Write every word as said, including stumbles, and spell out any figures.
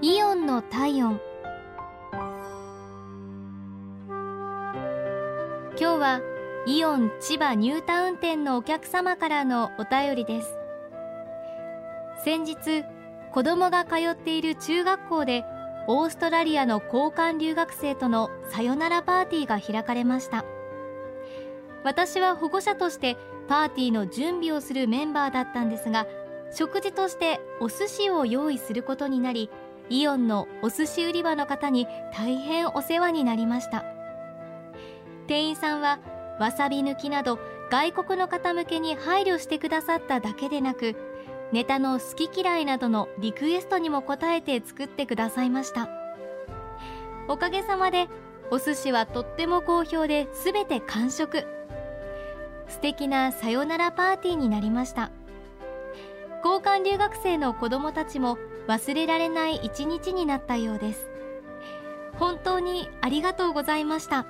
イオンの体温。今日はイオン千葉ニュータウン店のお客様からのお便りです。先日、子供が通っている中学校でオーストラリアの交換留学生とのさよならパーティーが開かれました。私は保護者としてパーティーの準備をするメンバーだったんですが、食事としてお寿司を用意することになり、イオンのお寿司売り場の方に大変お世話になりました。店員さんはわさび抜きなど外国の方向けに配慮してくださっただけでなく、ネタの好き嫌いなどのリクエストにも応えて作ってくださいました。おかげさまでお寿司はとっても好評で、全て完食。素敵なさよならパーティーになりました。交換留学生の子どもたちも忘れられない一日になったようです。本当にありがとうございました。